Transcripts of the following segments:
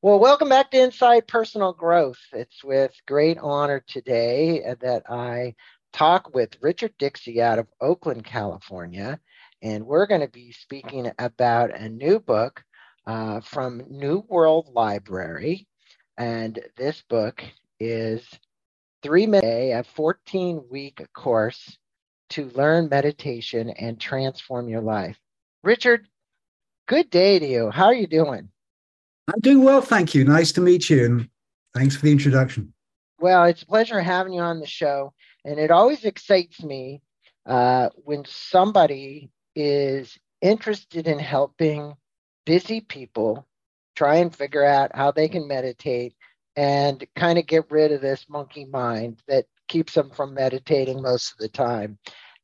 Well, welcome back to Inside Personal Growth. It's with great honor today that I talk with Richard Dixey out of Oakland, California, and we're going to be speaking about a new book from New World Library, and this book is 3 Minutes a Day, a 14-week course to learn meditation and transform your life. Richard, good day to you. How are you doing? I'm doing well, thank you. Nice to meet you, and thanks for the introduction. Well, it's a pleasure having you on the show, and it always excites me when somebody is interested in helping busy people try and figure out how they can meditate and kind of get rid of this monkey mind that keeps them from meditating most of the time.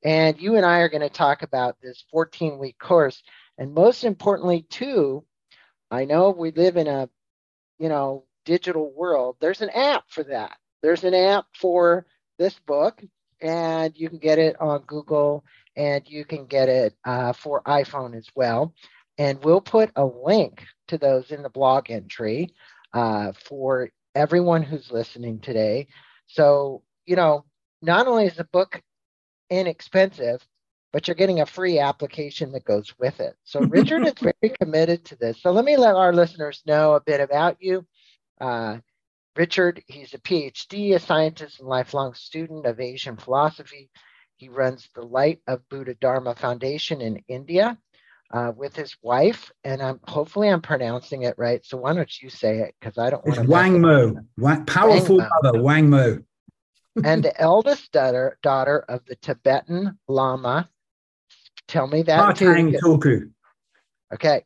And you and I are going to talk about this 14-week course, and most importantly, too, I know we live in a, digital world. There's an app for that. There's an app for this book, and you can get it on Google, and you can get it for iPhone as well. And we'll put a link to those in the blog entry for everyone who's listening today. So, not only is the book inexpensive, but you're getting a free application that goes with it. So Richard is very committed to this. So let me let our listeners know a bit about you. Richard, he's a PhD, a scientist and lifelong student of Asian philosophy. He runs the Light of Buddha Dharma Foundation in India with his wife. And hopefully I'm pronouncing it right. So why don't you say it? Because I don't want to. Wang Mu, powerful mother, Wang Mu. And the eldest daughter of the Tibetan Lama. Tell me that. Okay.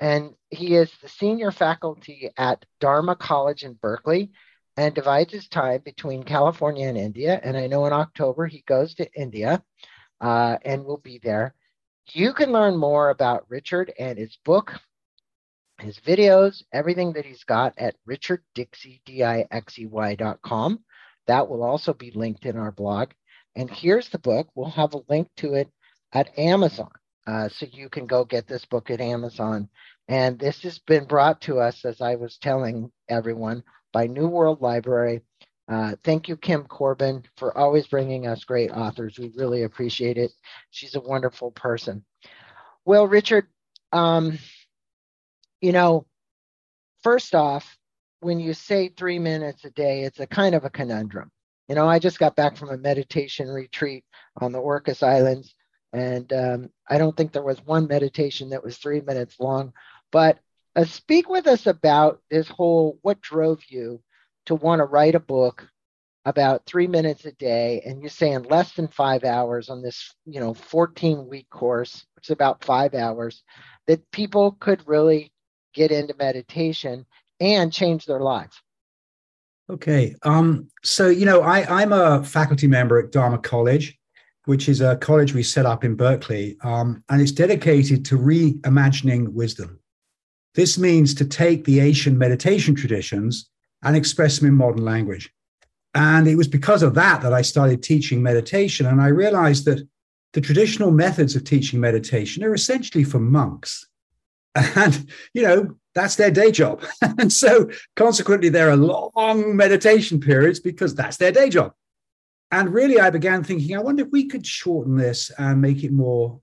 And he is the senior faculty at Dharma College in Berkeley and divides his time between California and India. And I know in October he goes to India and will be there. You can learn more about Richard and his book, his videos, everything that he's got at richarddixey.com. That will also be linked in our blog. And here's the book. We'll have a link to it at Amazon. So you can go get this book at Amazon. And this has been brought to us, as I was telling everyone, by New World Library. Thank you, Kim Corbin, for always bringing us great authors. We really appreciate it. She's a wonderful person. Well, Richard, first off, when you say 3 minutes a day, it's a kind of a conundrum. I just got back from a meditation retreat on the Orcas Islands, and I don't think there was one meditation that was 3 minutes long. But speak with us about this whole, what drove you to want to write a book about 3 minutes a day, and you're saying less than 5 hours on this, 14-week course, which is about 5 hours, that people could really get into meditation and change their lives. Okay. I'm a faculty member at Dharma College, which is a college we set up in Berkeley, and it's dedicated to reimagining wisdom. This means to take the Asian meditation traditions and express them in modern language. And it was because of that I started teaching meditation, and I realized that the traditional methods of teaching meditation are essentially for monks. And, that's their day job. And so consequently, there are long meditation periods because that's their day job. And really, I began thinking, I wonder if we could shorten this and make it more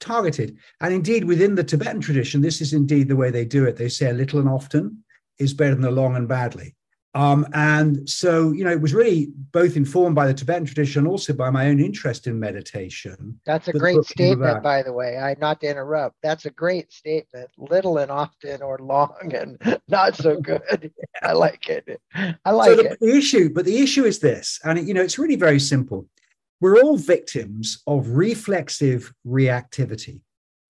targeted. And indeed, within the Tibetan tradition, this is indeed the way they do it. They say a little and often is better than a long and badly. And so, it was really both informed by the Tibetan tradition, also by my own interest in meditation. That's a great statement, by the way. Not to interrupt. That's a great statement. Little and often, or long and not so good. I like it. But the issue is this, and it's really very simple. We're all victims of reflexive reactivity.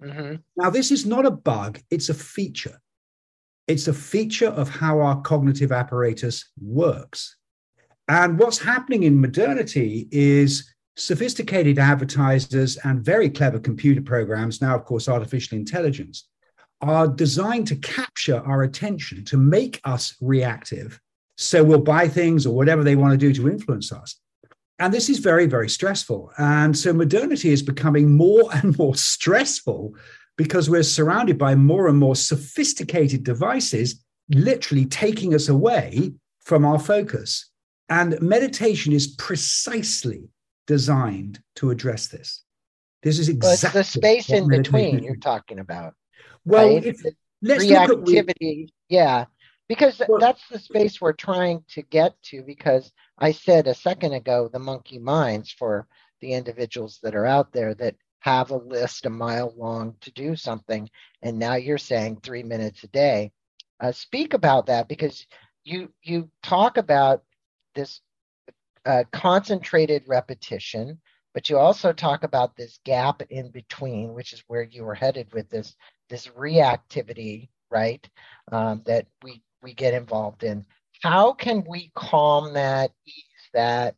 Mm-hmm. Now, this is not a bug. It's a feature. It's a feature of how our cognitive apparatus works. And what's happening in modernity is sophisticated advertisers and very clever computer programs, now, of course, artificial intelligence, are designed to capture our attention, to make us reactive. So we'll buy things or whatever they want to do to influence us. And this is very, very stressful. And so modernity is becoming more and more stressful because we're surrounded by more and more sophisticated devices literally taking us away from our focus. And meditation is precisely designed to address this. This is exactly the space in between you're talking about. Well, right? Let's reactivity, yeah, because that's the space we're trying to get to. Because I said a second ago, the monkey minds for the individuals that are out there that have a list a mile long to do something, and now you're saying 3 minutes a day. Speak about that, because you talk about this concentrated repetition, but you also talk about this gap in between, which is where you were headed with this reactivity, right? That we get involved in. How can we calm that, ease that?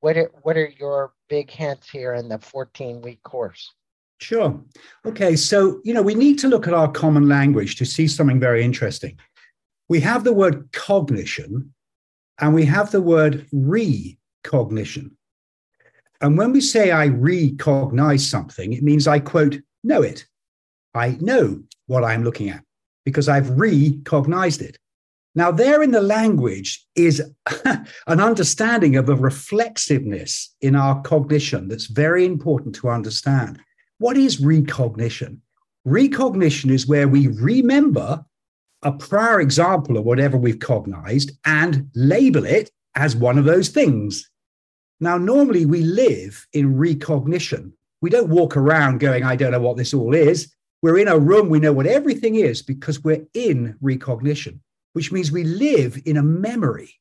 What are your big hints here in the 14-week course? Sure. Okay. So, we need to look at our common language to see something very interesting. We have the word cognition and we have the word recognition. And when we say I recognize something, it means I, quote, know it. I know what I'm looking at because I've recognized it. Now, there in the language is an understanding of a reflexiveness in our cognition that's very important to understand. What is recognition? Recognition is where we remember a prior example of whatever we've cognized and label it as one of those things. Now, normally we live in recognition. We don't walk around going, I don't know what this all is. We're in a room, we know what everything is because we're in recognition, which means we live in a memory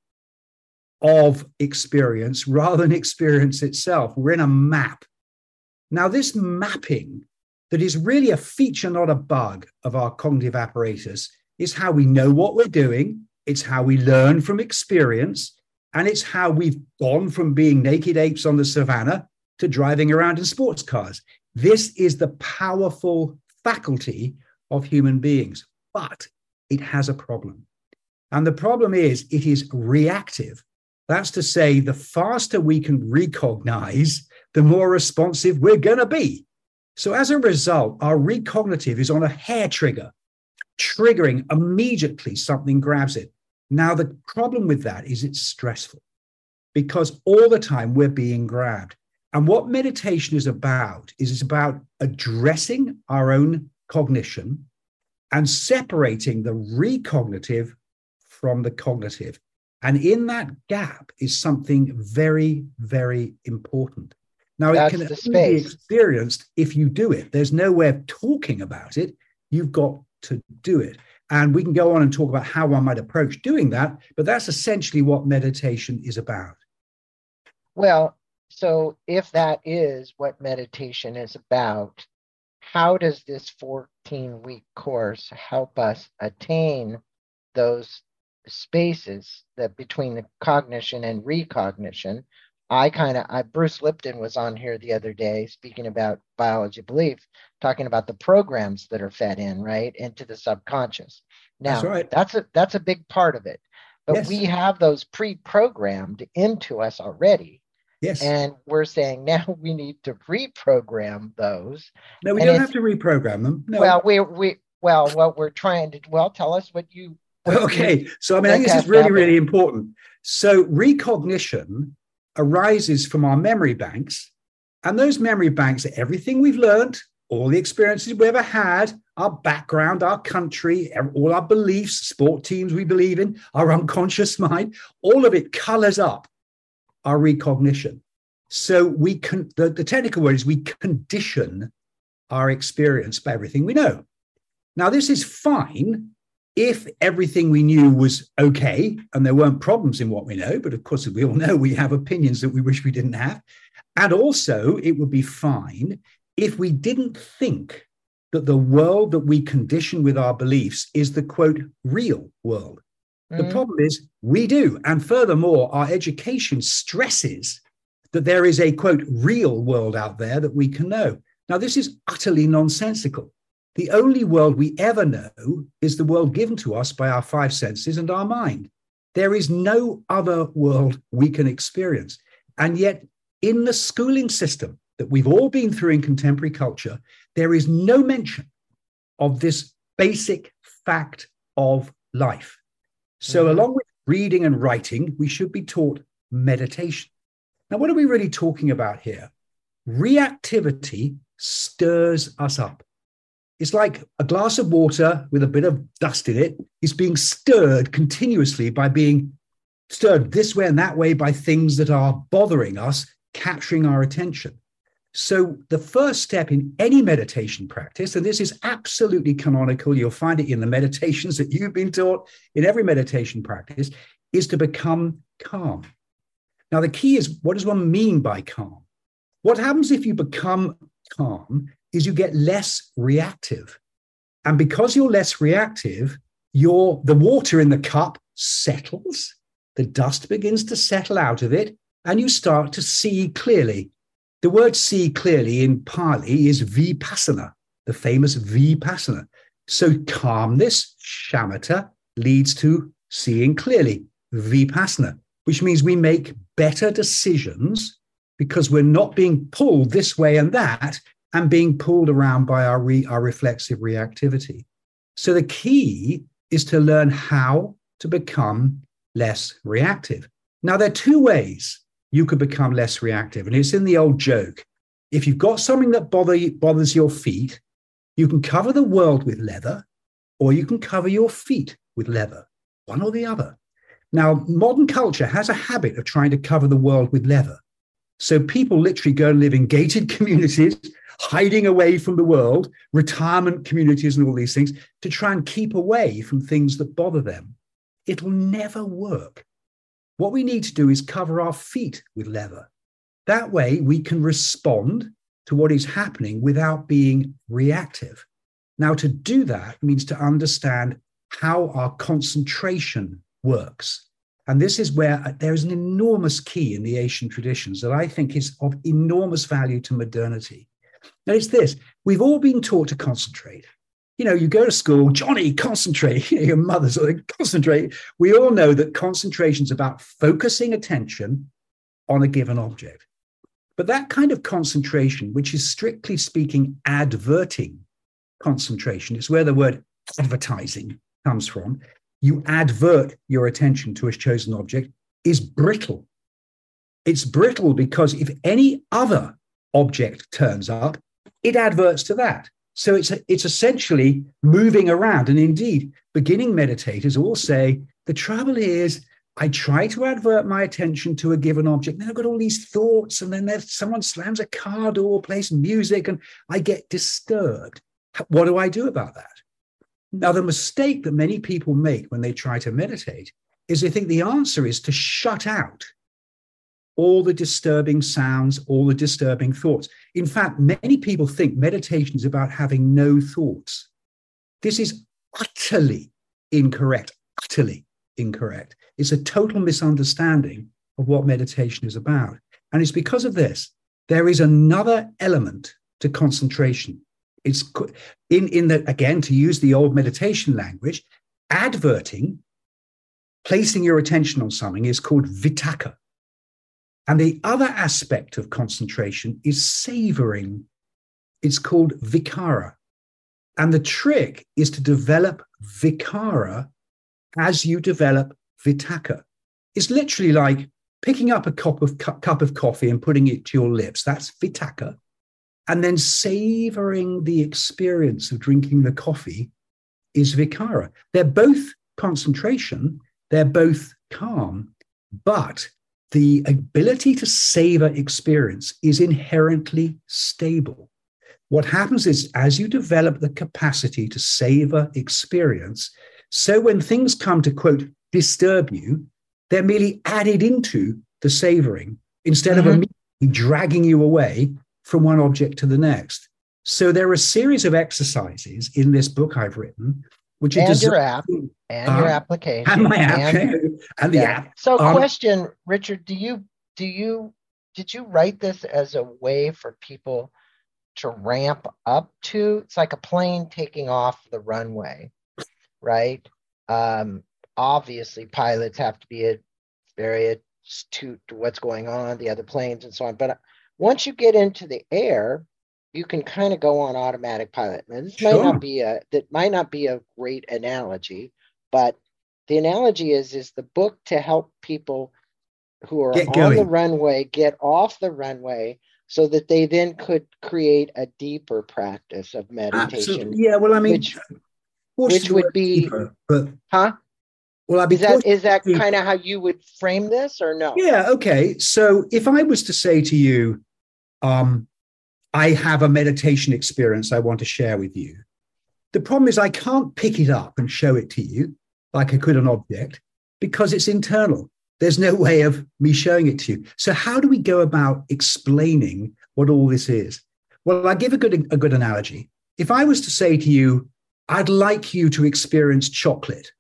of experience rather than experience itself. We're in a map. Now, this mapping that is really a feature, not a bug, of our cognitive apparatus is how we know what we're doing. It's how we learn from experience. And it's how we've gone from being naked apes on the savannah to driving around in sports cars. This is the powerful faculty of human beings, but it has a problem. And the problem is it is reactive. That's to say, the faster we can recognize, the more responsive we're going to be. So as a result, our recognitive is on a hair trigger, triggering immediately something grabs it. Now, the problem with that is it's stressful because all the time we're being grabbed. And what meditation is about is it's about addressing our own cognition and separating the recognitive from the cognitive. And in that gap is something very, very important. Now, it can only be experienced if you do it. There's no way of talking about it. You've got to do it. And we can go on and talk about how one might approach doing that, but that's essentially what meditation is about. Well, so if that is what meditation is about, how does this 14-week course help us attain those spaces that between the cognition and recognition? Bruce Lipton was on here the other day speaking about biology belief, talking about the programs that are fed in, right, into the subconscious. Now, that's right. That's a big part of it. But yes, we have those pre-programmed into us already. Yes. And we're saying now we need to reprogram those. No, we don't have to reprogram them. No. Well, what we're trying to tell us what you. Okay. So I think this is really, really important. So recognition arises from our memory banks, and those memory banks are everything we've learned, all the experiences we ever had, our background, our country, all our beliefs, sport teams we believe in, our unconscious mind, all of it colors up our recognition. So we can, the technical word is we condition our experience by everything we know. Now, this is fine if everything we knew was okay and there weren't problems in what we know, but of course, we all know we have opinions that we wish we didn't have. And also, it would be fine if we didn't think that the world that we condition with our beliefs is the, quote, real world. Mm-hmm. The problem is we do. And furthermore, our education stresses that there is a, quote, real world out there that we can know. Now, this is utterly nonsensical. The only world we ever know is the world given to us by our five senses and our mind. There is no other world we can experience. And yet, in the schooling system that we've all been through in contemporary culture, there is no mention of this basic fact of life. So along with reading and writing, we should be taught meditation. Now, what are we really talking about here? Reactivity stirs us up. It's like a glass of water with a bit of dust in it is being stirred continuously by being stirred this way and that way by things that are bothering us, capturing our attention. So the first step in any meditation practice, and this is absolutely canonical, you'll find it in the meditations that you've been taught, in every meditation practice, is to become calm. Now, the key is, what does one mean by calm? What happens if you become calm is you get less reactive. And because you're less reactive, the water in the cup settles, the dust begins to settle out of it, and you start to see clearly. The word see clearly in Pali is vipassana, the famous vipassana. So calmness, shamatha, leads to seeing clearly, vipassana, which means we make better decisions because we're not being pulled this way and that and being pulled around by our reflexive reactivity. So the key is to learn how to become less reactive. Now, there are two ways you could become less reactive. And it's in the old joke. If you've got something that bothers your feet, you can cover the world with leather, or you can cover your feet with leather, one or the other. Now, modern culture has a habit of trying to cover the world with leather. So people literally go and live in gated communities, hiding away from the world, retirement communities and all these things to try and keep away from things that bother them. It'll never work. What we need to do is cover our feet with leather. That way we can respond to what is happening without being reactive. Now, to do that means to understand how our concentration works. And this is where there is an enormous key in the ancient traditions that I think is of enormous value to modernity. And it's this: we've all been taught to concentrate. You know, you go to school, Johnny, concentrate. Your mother's like, concentrate. We all know that concentration is about focusing attention on a given object. But that kind of concentration, which is strictly speaking adverting concentration, it's where the word advertising comes from. You advert your attention to a chosen object, is brittle. It's brittle because if any other object turns up, it adverts to that. So it's essentially moving around. And indeed, beginning meditators all say, the trouble is I try to advert my attention to a given object. Then I've got all these thoughts, and then someone slams a car door, plays music, and I get disturbed. What do I do about that? Now, the mistake that many people make when they try to meditate is they think the answer is to shut out all the disturbing sounds, all the disturbing thoughts. In fact, many people think meditation is about having no thoughts. This is utterly incorrect, utterly incorrect. It's a total misunderstanding of what meditation is about. And it's because of this, there is another element to concentration. It's in the, again, to use the old meditation language, adverting, placing your attention on something is called vitakka. And the other aspect of concentration is savoring. It's called vicara. And the trick is to develop vicara as you develop vitakka. It's literally like picking up a cup of coffee and putting it to your lips. That's vitakka. And then savoring the experience of drinking the coffee is vicara. They're both concentration. They're both calm. But the ability to savor experience is inherently stable. What happens is, as you develop the capacity to savor experience, so when things come to, quote, disturb you, they're merely added into the savoring instead of immediately dragging you away from one object to the next. So there are a series of exercises in this book I've written, which is your application and my app and the app. So, question, Richard, did you write this as a way for people to ramp up to? It's like a plane taking off the runway, right? Obviously, pilots have to be very astute to what's going on, the other planes, and so on. But once you get into the air, you can kind of go on automatic pilot. Now, this might not be a great analogy, but The analogy is the book to help people who are on the runway get off the runway so that they then could create a deeper practice of meditation. Absolutely. Yeah, well, I mean, which would be deeper, but, huh? Well, I'd be is that kind of how you would frame this, or no? Yeah. Okay. So if I was to say to you, I have a meditation experience I want to share with you. The problem is I can't pick it up and show it to you like I could an object because it's internal. There's no way of me showing it to you. So how do we go about explaining what all this is? Well, I'll give a good analogy. If I was to say to you, I'd like you to experience chocolate.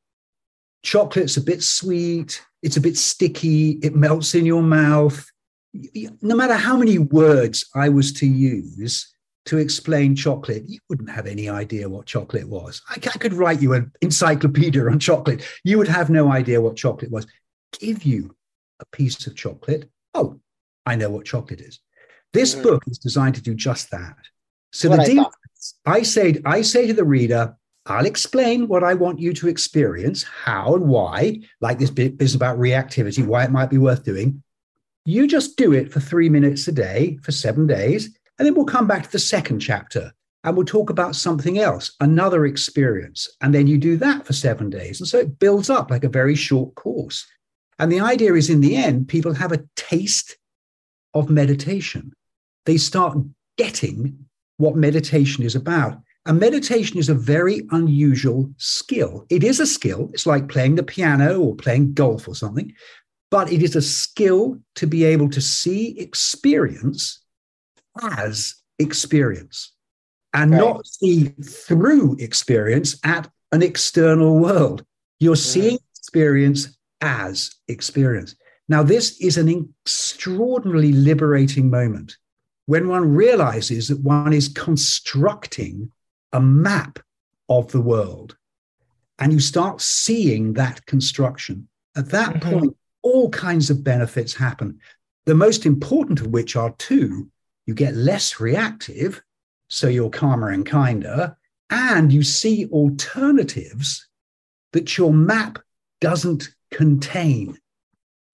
Chocolate's a bit sweet, it's a bit sticky, it melts in your mouth. No matter how many words I was to use to explain chocolate, you wouldn't have any idea what chocolate was. I could write you an encyclopedia on chocolate. You would have no idea what chocolate was. Give you a piece of chocolate. Oh, I know what chocolate is. This book is designed to do just that. So the deal, I say to the reader, I'll explain what I want you to experience, how and why, like this bit is about reactivity, why it might be worth doing. You just do it for 3 minutes a day for 7 days, and then we'll come back to the second chapter and we'll talk about something else, another experience. And then you do that for 7 days. And so it builds up like a very short course. And the idea is in the end, people have a taste of meditation. They start getting what meditation is about. And meditation is a very unusual skill. It is a skill. It's like playing the piano or playing golf or something. But it is a skill to be able to see experience as experience and not see through experience at an external world. You're seeing experience as experience. Now, this is an extraordinarily liberating moment when one realizes that one is constructing a map of the world and you start seeing that construction. At that point, all kinds of benefits happen, the most important of which are two. You get less reactive, so you're calmer and kinder, and you see alternatives that your map doesn't contain.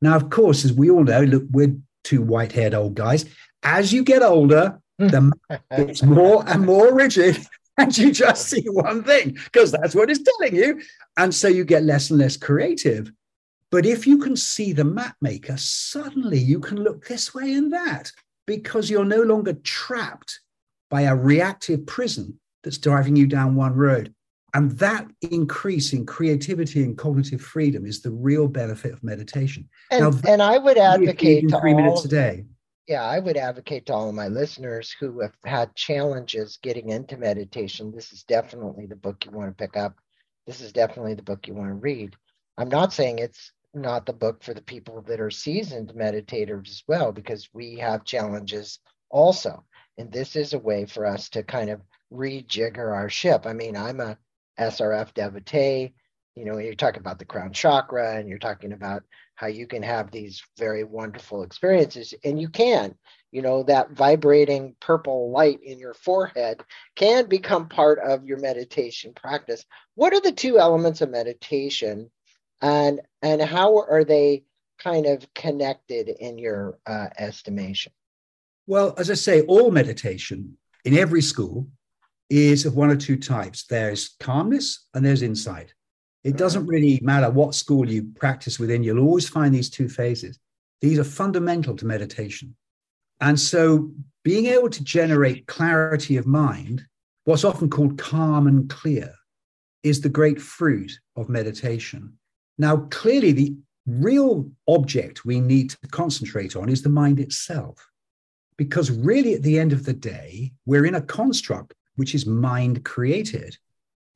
Now, of course, as we all know, look, we're two white-haired old guys. As you get older, the map gets more and more rigid, and you just see one thing, because that's what it's telling you. And so you get less and less creative. But if you can see the map maker, suddenly you can look this way and that, because you're no longer trapped by a reactive prison that's driving you down one road. And that increase in creativity and cognitive freedom is the real benefit of meditation. And I would advocate to 3 minutes a day. Yeah, I would advocate to all of my listeners who have had challenges getting into meditation. This is definitely the book you want to pick up. This is definitely the book you want to read. I'm not saying it's not the book for the people that are seasoned meditators as well, because we have challenges also. And this is a way for us to kind of rejigger our ship. I mean, I'm a SRF devotee, you know, you're talking about the crown chakra and you're talking about how you can have these very wonderful experiences, and you can, you know, that vibrating purple light in your forehead can become part of your meditation practice. What are the two elements of meditation? And how are they kind of connected in your estimation? Well, as I say, all meditation in every school is of one or two types. There's calmness and there's insight. It doesn't really matter what school you practice within. You'll always find these two phases. These are fundamental to meditation. And so being able to generate clarity of mind, what's often called calm and clear, is the great fruit of meditation. Now, clearly, the real object we need to concentrate on is the mind itself, because really, at the end of the day, we're in a construct which is mind created.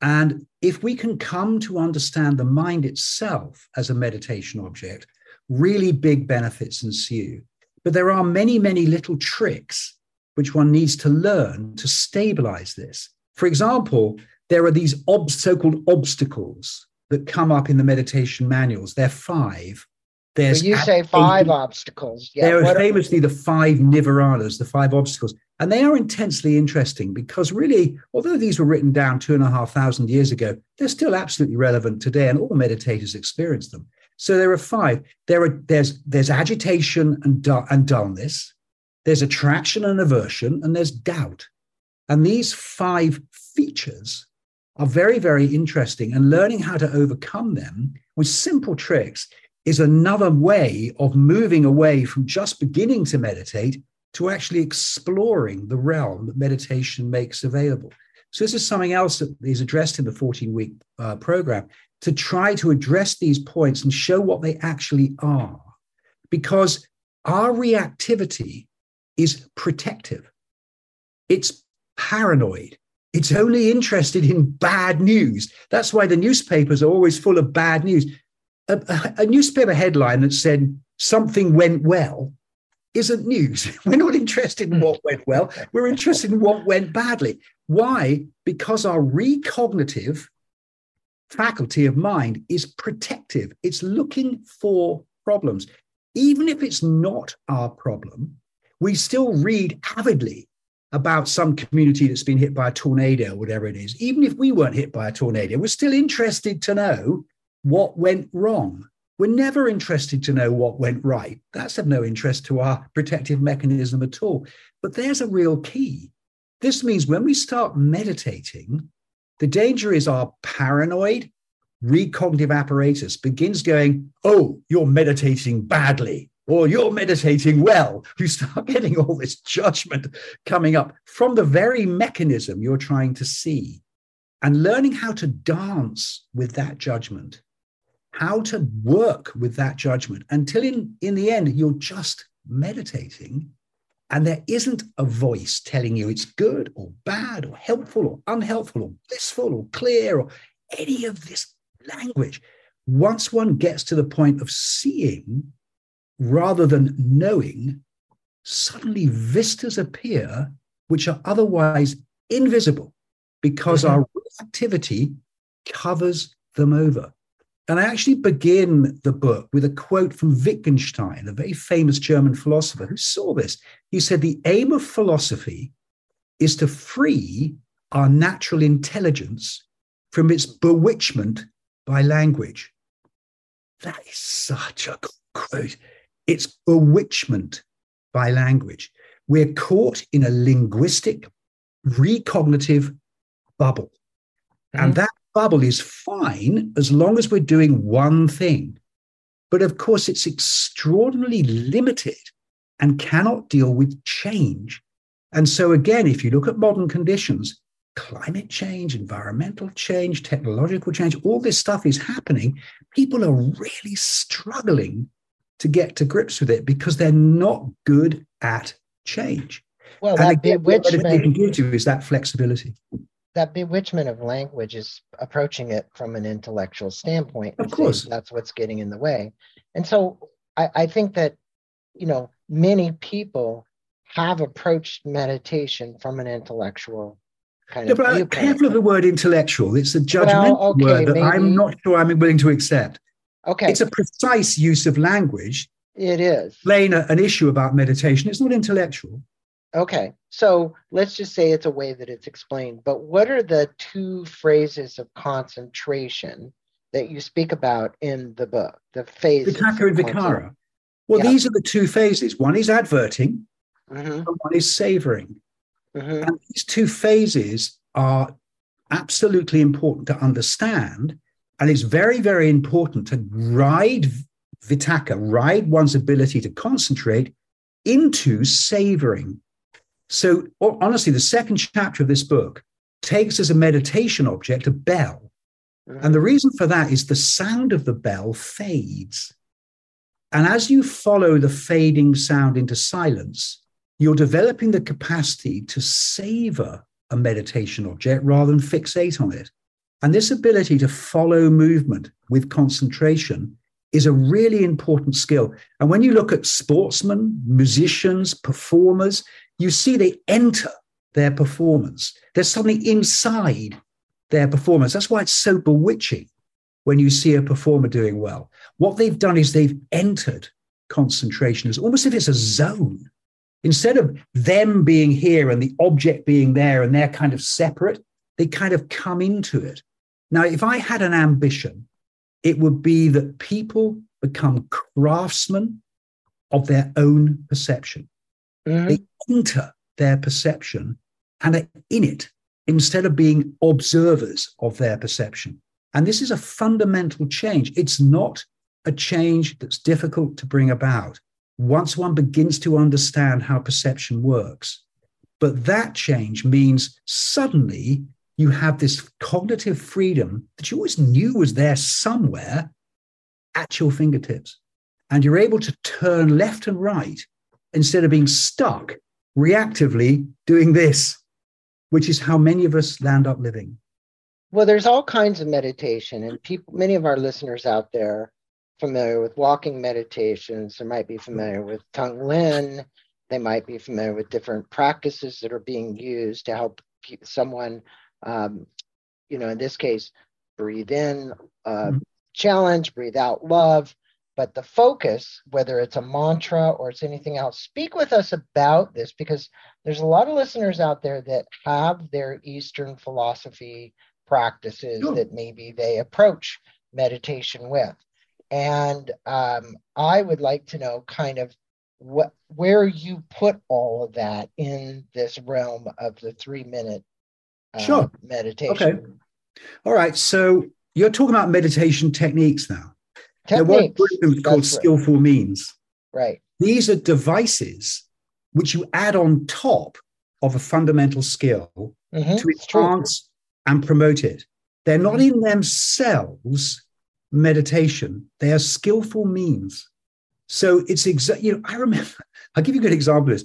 And if we can come to understand the mind itself as a meditation object, really big benefits ensue. But there are many, many little tricks which one needs to learn to stabilize this. For example, there are these so-called obstacles that come up in the meditation manuals. There are five. There's you say five obstacles. Yeah, there are famously the five nirvanas, the five obstacles. And they are intensely interesting because really, although these were written down 2,500 years ago, they're still absolutely relevant today, and all meditators experience them. So there are five. There's agitation and dullness. There's attraction and aversion, and there's doubt. And these five features are very, very interesting. And learning how to overcome them with simple tricks is another way of moving away from just beginning to meditate to actually exploring the realm that meditation makes available. So this is something else that is addressed in the 14-week program, to try to address these points and show what they actually are. Because our reactivity is protective. It's paranoid. It's only interested in bad news. That's why the newspapers are always full of bad news. A newspaper headline that said something went well isn't news. We're not interested in what went well. We're interested in what went badly. Why? Because our recognitive faculty of mind is protective. It's looking for problems. Even if it's not our problem, we still read avidly about some community that's been hit by a tornado, whatever it is. Even if we weren't hit by a tornado, we're still interested to know what went wrong. We're never interested to know what went right. That's of no interest to our protective mechanism at all. But there's a real key. This means when we start meditating, the danger is our paranoid recognitive apparatus begins going, oh, you're meditating badly, or you're meditating well. You start getting all this judgment coming up from the very mechanism you're trying to see. And learning how to dance with that judgment, how to work with that judgment until in the end, you're just meditating and there isn't a voice telling you it's good or bad or helpful or unhelpful or blissful or clear or any of this language. Once one gets to the point of seeing rather than knowing, suddenly vistas appear which are otherwise invisible because our reactivity covers them over. And I actually begin the book with a quote from Wittgenstein, a very famous German philosopher who saw this. He said, the aim of philosophy is to free our natural intelligence from its bewitchment by language. That is such a good quote. It's bewitchment by language. We're caught in a linguistic, recognitive bubble. And that bubble is fine as long as we're doing one thing. But of course, it's extraordinarily limited and cannot deal with change. And so again, if you look at modern conditions, climate change, environmental change, technological change, all this stuff is happening. People are really struggling to get to grips with it because they're not good at change. Well, and again, what they can give you is that flexibility. That bewitchment of language is approaching it from an intellectual standpoint. Of course. That's what's getting in the way. And so I think that, you know, many people have approached meditation from an intellectual kind of viewpoint. But I'm careful of the word intellectual. It's a judgmental word that maybe I'm not sure I'm willing to accept. Okay. It's a precise use of language. It is. Explain an issue about meditation. It's not intellectual. Okay, so let's just say it's a way that it's explained, but what are the two phases of concentration that you speak about in the book, the phases? Vitakka and vicara. Well, these are the two phases. One is adverting, and one is savoring. And these two phases are absolutely important to understand, and it's very, very important to ride vitakka, ride one's ability to concentrate into savoring. So honestly, the second chapter of this book takes as a meditation object a bell. And the reason for that is the sound of the bell fades. And as you follow the fading sound into silence, you're developing the capacity to savor a meditation object rather than fixate on it. And this ability to follow movement with concentration is a really important skill. And when you look at sportsmen, musicians, performers, you see they enter their performance. They're suddenly inside their performance. That's why it's so bewitching when you see a performer doing well. What they've done is they've entered concentration. It's almost as if it's a zone Instead of them being here and the object being there and they're kind of separate, they kind of come into it. Now, if I had an ambition, it would be that people become craftsmen of their own perception. Mm-hmm. They enter their perception and are in it instead of being observers of their perception. And this is a fundamental change. It's not a change that's difficult to bring about once one begins to understand how perception works. But that change means suddenly you have this cognitive freedom that you always knew was there somewhere at your fingertips. And you're able to turn left and right instead of being stuck reactively doing this, which is how many of us land up living. Well, there's all kinds of meditation, and people, many of our listeners out there are familiar with walking meditations. They might be familiar with Tonglen. They might be familiar with different practices that are being used to help someone, in this case, breathe in, challenge, breathe out love. But the focus, whether it's a mantra or it's anything else, speak with us about this, because there's a lot of listeners out there that have their Eastern philosophy practices that maybe they approach meditation with. And I would like to know kind of where you put all of that in this realm of the 3-minute meditation. Okay. All right. So you're talking about meditation techniques now. Now, what is called skillful means. Right. These are devices which you add on top of a fundamental skill to enhance and promote it. They're not in themselves meditation. They are skillful means. So it's exactly, I remember, I'll give you a good example of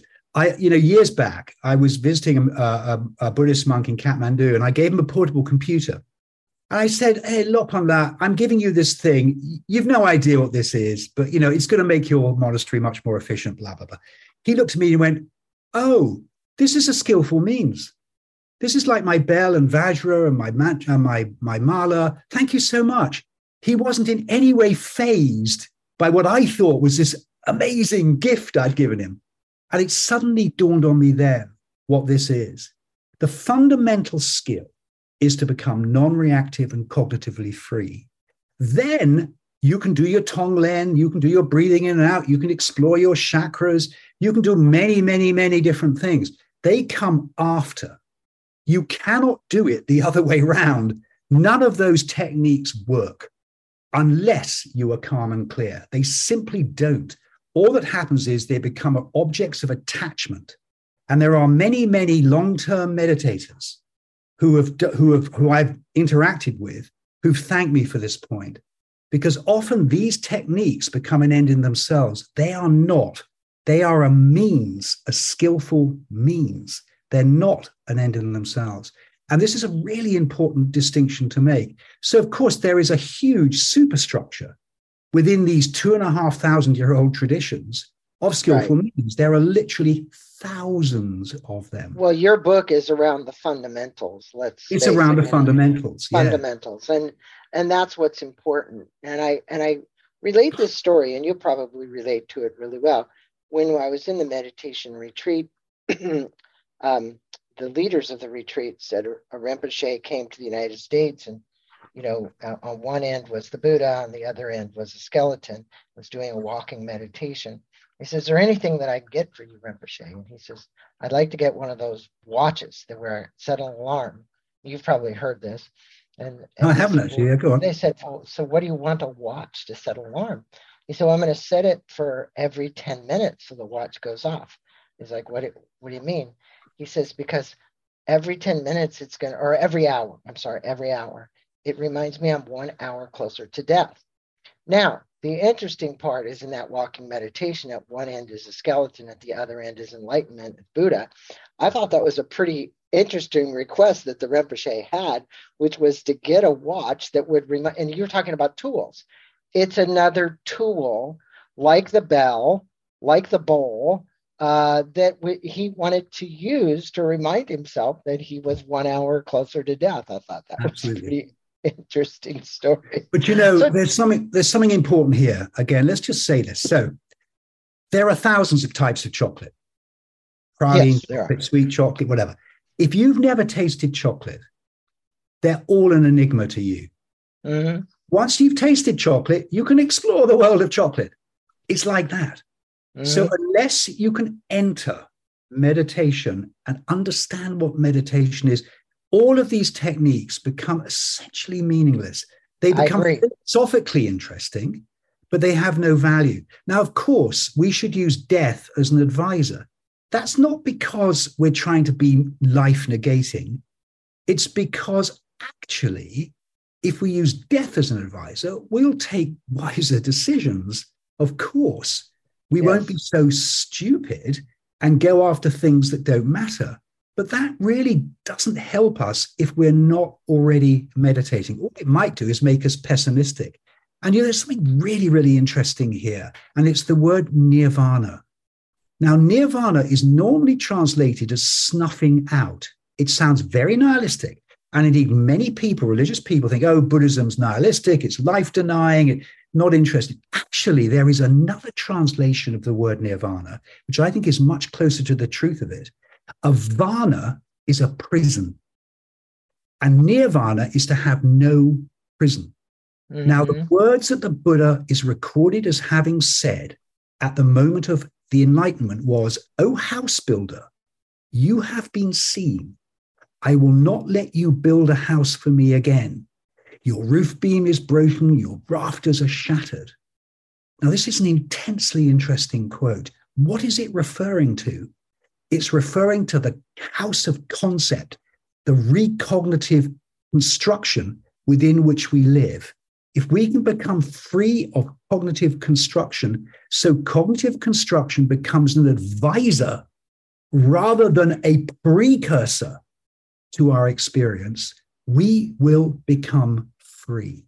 this. Years back, I was visiting a Buddhist monk in Kathmandu, and I gave him a portable computer. And I said, hey, Lopan La, I'm giving you this thing. You've no idea what this is, but, it's going to make your monastery much more efficient, blah, blah, blah. He looked at me and went, oh, this is a skillful means. This is like my bell and vajra and my mala. Thank you so much. He wasn't in any way phased by what I thought was this amazing gift I'd given him. And it suddenly dawned on me then what this is. The fundamental skill is to become non-reactive and cognitively free. Then you can do your Tonglen, you can do your breathing in and out, you can explore your chakras, you can do many, many, many different things. They come after. You cannot do it the other way round. None of those techniques work unless you are calm and clear. They simply don't. All that happens is they become objects of attachment. And there are many, many long-term meditators who I've interacted with, who've thanked me for this point, because often these techniques become an end in themselves. They are not. They are a means, a skillful means. They're not an end in themselves. And this is a really important distinction to make. So, of course, there is a huge superstructure within these 2,500-year-old traditions of skillful means. There are literally thousands of them. Well, your book is around the fundamentals. It's around the fundamentals. Fundamentals, yeah. And that's what's important. And I relate this story, and you'll probably relate to it really well. When I was in the meditation retreat, the leaders of the retreat said a Rinpoche came to the United States, and on one end was the Buddha, on the other end was a skeleton, was doing a walking meditation. He says, is there anything that I can get for you, Rinpoche? And he says, I'd like to get one of those watches that were set an alarm. You've probably heard this. And I haven't actually. Yeah, go on. They said, well, so what do you want a watch to set an alarm? He said, well, I'm going to set it for every 10 minutes so the watch goes off. He's like, what do you mean? He says, because every 10 minutes it's going to, or every hour, it reminds me I'm 1 hour closer to death. Now, the interesting part is in that walking meditation, at one end is a skeleton, at the other end is enlightenment, Buddha. I thought that was a pretty interesting request that the Rinpoche had, which was to get a watch that would remind, and you're talking about tools. It's another tool, like the bell, like the bowl, he wanted to use to remind himself that he was 1 hour closer to death. I thought that was pretty interesting story. But there's something important here. Again, let's just say this. So there are thousands of types of chocolate. praline, yes, sweet chocolate, whatever. If you've never tasted chocolate, they're all an enigma to you. Mm-hmm. Once you've tasted chocolate, you can explore the world of chocolate. It's like that. Mm-hmm. So unless you can enter meditation and understand what meditation is, all of these techniques become essentially meaningless. They become philosophically interesting, but they have no value. Now, of course, we should use death as an advisor. That's not because we're trying to be life negating. It's because actually, if we use death as an advisor, we'll take wiser decisions. Of course, we won't be so stupid and go after things that don't matter. But that really doesn't help us if we're not already meditating. All it might do is make us pessimistic. And you know, there's something really, really interesting here. And it's the word nirvana. Now, nirvana is normally translated as snuffing out. It sounds very nihilistic. And indeed, many people, religious people, think, oh, Buddhism's nihilistic, it's life-denying, not interested. Actually, there is another translation of the word nirvana, which I think is much closer to the truth of it. A vana is a prison, and nirvana is to have no prison. Mm-hmm. Now, the words that the Buddha is recorded as having said at the moment of the Enlightenment was, "O house builder, you have been seen. I will not let you build a house for me again. Your roof beam is broken, your rafters are shattered." Now, this is an intensely interesting quote. What is it referring to? It's referring to the house of concept, the recognitive construction within which we live. If we can become free of cognitive construction, so cognitive construction becomes an advisor rather than a precursor to our experience, we will become free.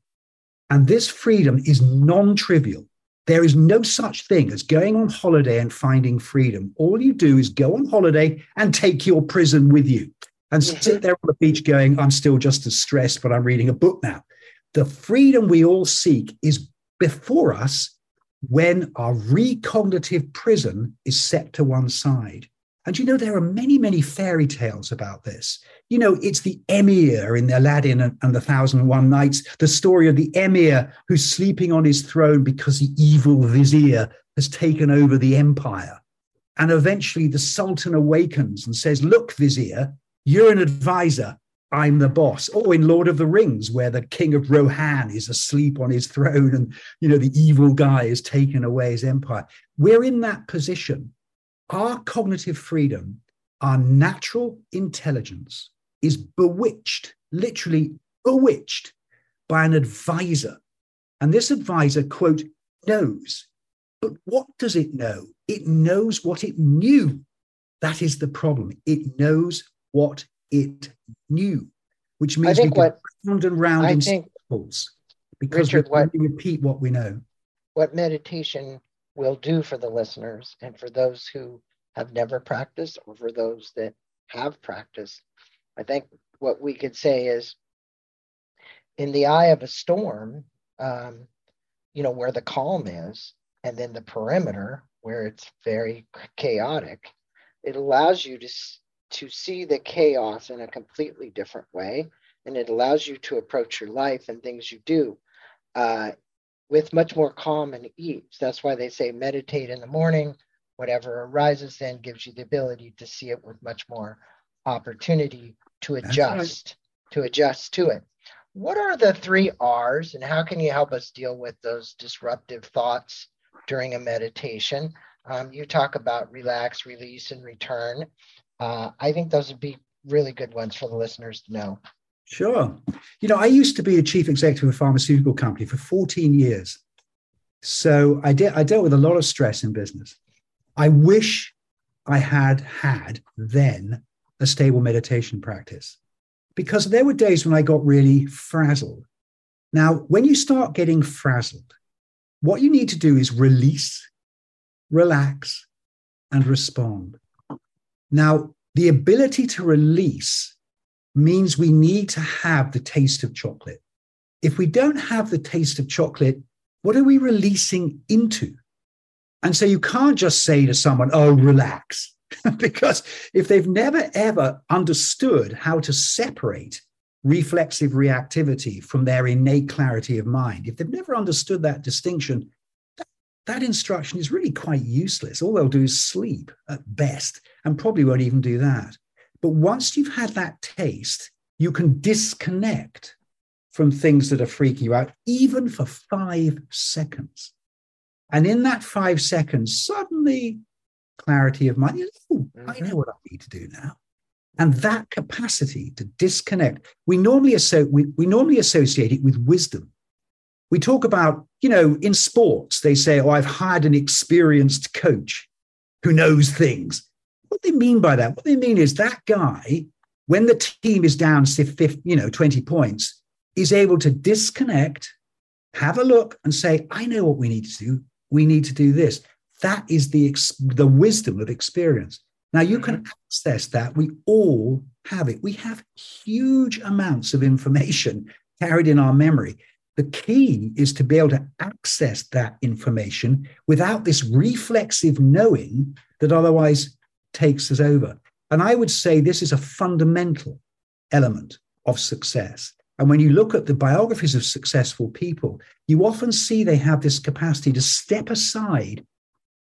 And this freedom is non-trivial. There is no such thing as going on holiday and finding freedom. All you do is go on holiday and take your prison with you and sit there on the beach going, I'm still just as stressed, but I'm reading a book now. The freedom we all seek is before us when our recognitive prison is set to one side. And, you know, there are many, many fairy tales about this. You know, it's the emir in Aladdin and the 1001 Nights, the story of the emir who's sleeping on his throne because the evil vizier has taken over the empire. And eventually the sultan awakens and says, look, vizier, you're an advisor. I'm the boss. Or in Lord of the Rings, where the king of Rohan is asleep on his throne and, you know, the evil guy is taken away his empire. We're in that position. Our cognitive freedom, our natural intelligence is bewitched, literally bewitched by an advisor. And this advisor, quote, knows. But what does it know? It knows what it knew. That is the problem. It knows what it knew, which means we go round and round in circles because we repeat what we know. What meditation will do for the listeners and for those who have never practiced or for those that have practiced, I think what we could say is in the eye of a storm, you know, where the calm is, and then the perimeter where it's very chaotic, it allows you to see the chaos in a completely different way. And it allows you to approach your life and things you do with much more calm and ease. That's why they say meditate in the morning. Whatever arises then gives you the ability to see it with much more opportunity to adjust, to it. What are the 3 R's and how can you help us deal with those disruptive thoughts during a meditation? You talk about relax, release, and return. I think those would be really good ones for the listeners to know. Sure. You know, I used to be the chief executive of a pharmaceutical company for 14 years. So I dealt with a lot of stress in business. I wish I had had then a stable meditation practice because there were days when I got really frazzled. Now, when you start getting frazzled, what you need to do is release, relax, and respond. Now, the ability to release means we need to have the taste of chocolate. If we don't have the taste of chocolate, what are we releasing into? And so you can't just say to someone, oh, relax. because if they've never, ever understood how to separate reflexive reactivity from their innate clarity of mind, if they've never understood that distinction, that instruction is really quite useless. All they'll do is sleep at best, and probably won't even do that. But once you've had that taste, you can disconnect from things that are freaking you out, even for 5 seconds. And in that 5 seconds, suddenly clarity of mind, I know what I need to do now. And that capacity to disconnect, we normally associate it with wisdom. We talk about, in sports, they say, I've hired an experienced coach who knows things. What they mean by that, what they mean is that guy, when the team is down, 20 points, is able to disconnect, have a look and say, I know what we need to do. We need to do this. That is the wisdom of experience. Now, you can access that. We all have it. We have huge amounts of information carried in our memory. The key is to be able to access that information without this reflexive knowing that otherwise takes us over. And I would say this is a fundamental element of success. And when you look at the biographies of successful people, you often see they have this capacity to step aside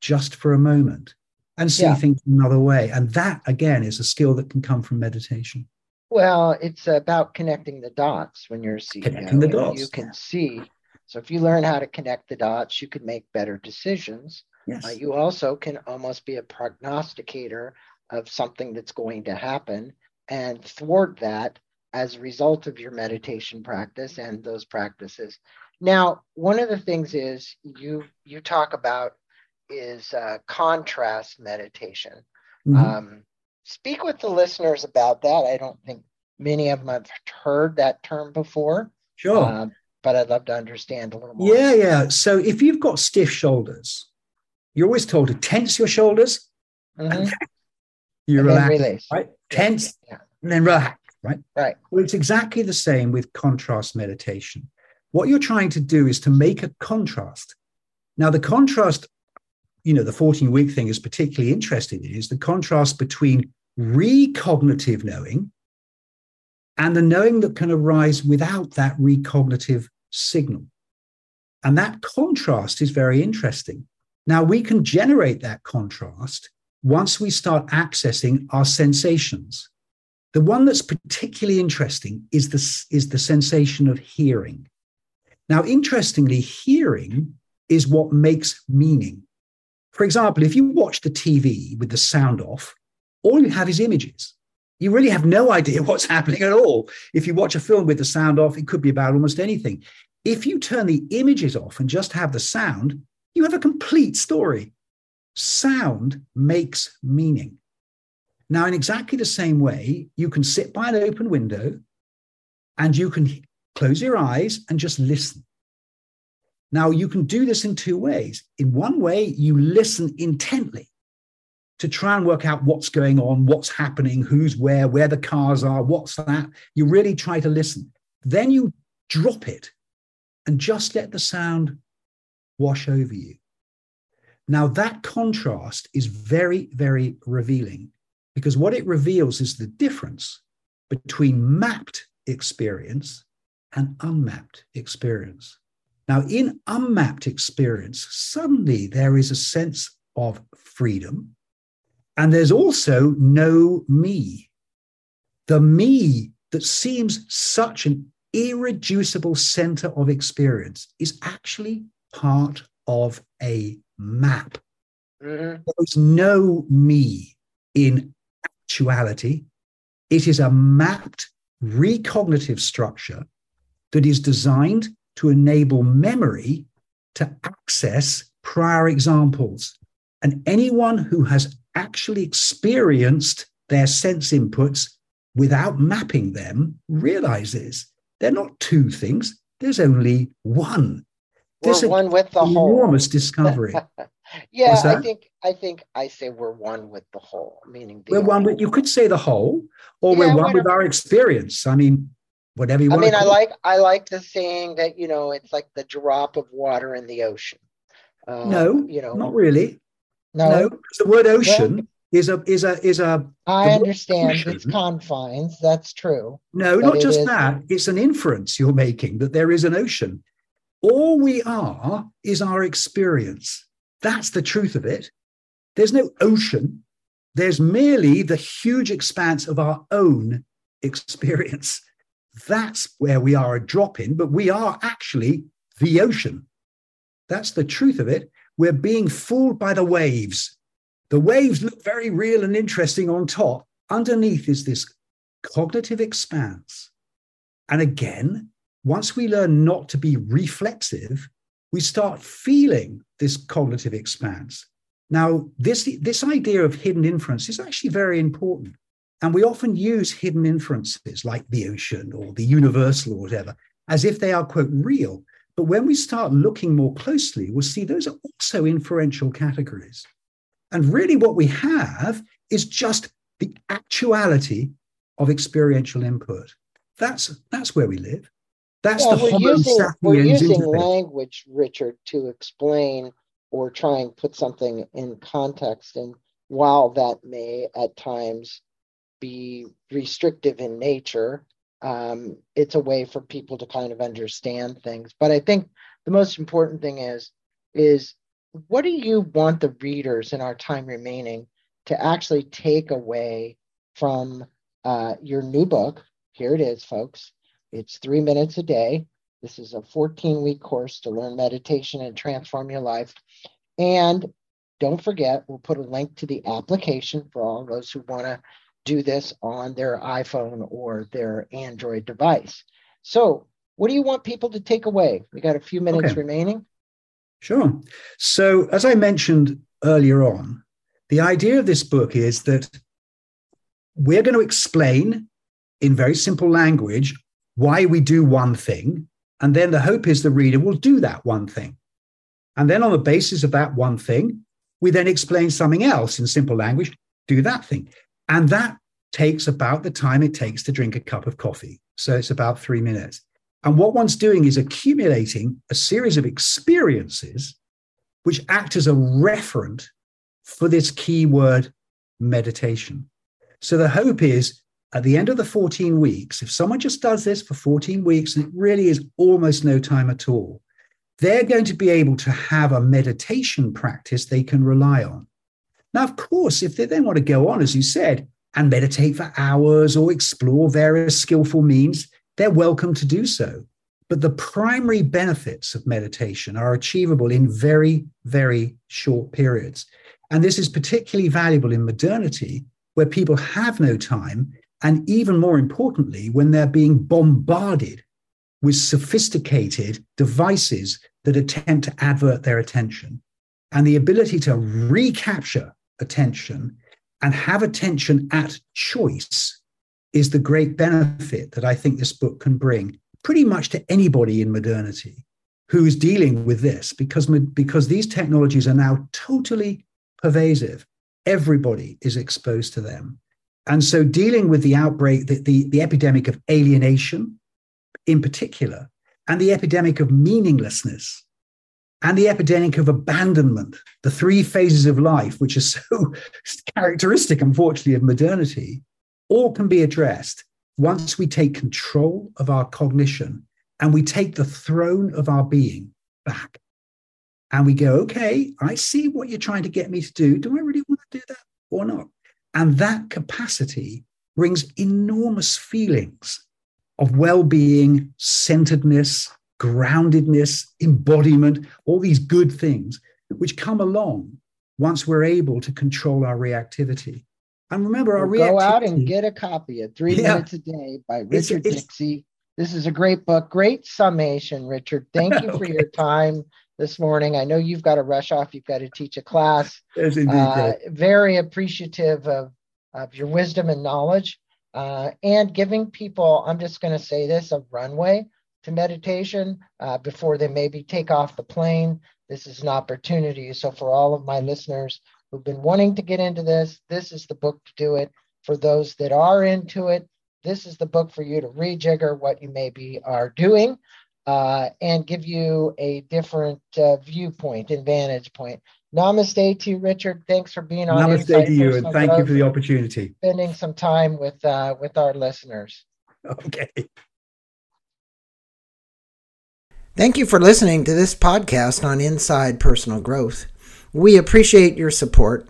just for a moment and see things another way. And that, again, is a skill that can come from meditation. Well, it's about connecting the dots when you're seeing. Connecting the dots. You can see. So if you learn how to connect the dots, you can make better decisions. Yes. You also can almost be a prognosticator of something that's going to happen and thwart that as a result of your meditation practice and those practices. Now, one of the things is you talk about is contrast meditation. Mm-hmm. Speak with the listeners about that. I don't think many of them have heard that term before. Sure. But I'd love to understand a little more. Yeah. So if you've got stiff shoulders, you're always told to tense your shoulders. Mm-hmm. And you and relax, release. Right? Tense and then relax, right? Right. Well, it's exactly the same with contrast meditation. What you're trying to do is to make a contrast. Now, the contrast, the 14-week thing is particularly interesting in is the contrast between recognitive knowing and the knowing that can arise without that recognitive signal. And that contrast is very interesting. Now, we can generate that contrast once we start accessing our sensations. The one that's particularly interesting is the sensation of hearing. Now, interestingly, hearing is what makes meaning. For example, if you watch the TV with the sound off, all you have is images. You really have no idea what's happening at all. If you watch a film with the sound off, it could be about almost anything. If you turn the images off and just have the sound, you have a complete story. Sound makes meaning. Now, in exactly the same way, you can sit by an open window and you can close your eyes and just listen. Now, you can do this in 2 ways. In one way, you listen intently to try and work out what's going on, what's happening, who's where the cars are, what's that. You really try to listen. Then you drop it and just let the sound wash over you. Now, that contrast is very, very revealing because what it reveals is the difference between mapped experience and unmapped experience. Now, in unmapped experience, suddenly there is a sense of freedom, and there's also no me. The me that seems such an irreducible center of experience is actually part of a map. Mm-hmm. There's no me in actuality. It is a mapped recognitive structure that is designed to enable memory to access prior examples. And anyone who has actually experienced their sense inputs without mapping them realizes they're not 2 things. There's only one. There's one with the whole. Enormous discovery. Yeah, I think I say we're one with the whole, meaning we're one with, you could say the whole, or we're one with our experience. I mean, whatever you want. I mean, I like the saying that, it's like the drop of water in the ocean. No, not really. No. The word ocean is a I understand its confines. That's true. No, not just that. It's an inference you're making that there is an ocean. All we are is our experience. That's the truth of it. There's no ocean. There's merely the huge expanse of our own experience. That's where we are a drop in, but we are actually the ocean. That's the truth of it. We're being fooled by the waves. The waves look very real and interesting on top. Underneath is this cognitive expanse. And again, once we learn not to be reflexive, we start feeling this cognitive expanse. Now, this idea of hidden inference is actually very important. And we often use hidden inferences like the ocean or the universal or whatever, as if they are, quote, real. But when we start looking more closely, we'll see those are also inferential categories. And really what we have is just the actuality of experiential input. That's where we live. That's the Homo sapiens. We're using language, Richard, to explain or try and put something in context. And while that may at times be restrictive in nature, it's a way for people to kind of understand things. But I think the most important thing is what do you want the readers in our time remaining to actually take away from your new book? Here it is, folks. It's 3 minutes a day. This is a 14-week course to learn meditation and transform your life. And don't forget, we'll put a link to the application for all those who want to do this on their iPhone or their Android device. So what do you want people to take away? We got a few minutes remaining. Sure. So as I mentioned earlier on, the idea of this book is that we're going to explain in very simple language why we do one thing. And then the hope is the reader will do that one thing. And then on the basis of that one thing, we then explain something else in simple language, do that thing. And that takes about the time it takes to drink a cup of coffee. So it's about 3 minutes. And what one's doing is accumulating a series of experiences which act as a referent for this key word, meditation. So the hope is at the end of the 14 weeks, if someone just does this for 14 weeks, and it really is almost no time at all, they're going to be able to have a meditation practice they can rely on. Now, of course, if they then want to go on, as you said, and meditate for hours or explore various skillful means, they're welcome to do so. But the primary benefits of meditation are achievable in very, very short periods. And this is particularly valuable in modernity, where people have no time, and even more importantly, when they're being bombarded with sophisticated devices that attempt to avert their attention. And the ability to recapture attention and have attention at choice is the great benefit that I think this book can bring pretty much to anybody in modernity who is dealing with this, because these technologies are now totally pervasive. Everybody is exposed to them. And so dealing with the outbreak, the epidemic of alienation in particular, and the epidemic of meaninglessness, and the epidemic of abandonment, the three phases of life, which are so characteristic, unfortunately, of modernity, all can be addressed once we take control of our cognition and we take the throne of our being back. And we go, okay, I see what you're trying to get me to do. Do I really want to do that or not? And that capacity brings enormous feelings of well-being, centeredness, groundedness, embodiment, all these good things which come along once we're able to control our reactivity. And remember, our reactivity. Go out and get a copy of 3 Minutes a Day by Richard Dixey. This is a great book. Great summation, Richard. Thank you for your time this morning. I know you've got to rush off. You've got to teach a class. Very appreciative of your wisdom and knowledge and giving people, I'm just going to say this, a runway to meditation before they maybe take off the plane. This is an opportunity. So for all of my listeners who've been wanting to get into this, this is the book to do it. For those that are into it, this is the book for you to rejigger what you maybe are doing and give you a different viewpoint and vantage point. Namaste to you, Richard. Thanks for being on. Namaste to you, and thank you for the opportunity. Spending some time with our listeners. Okay. Thank you for listening to this podcast on Inside Personal Growth. We appreciate your support.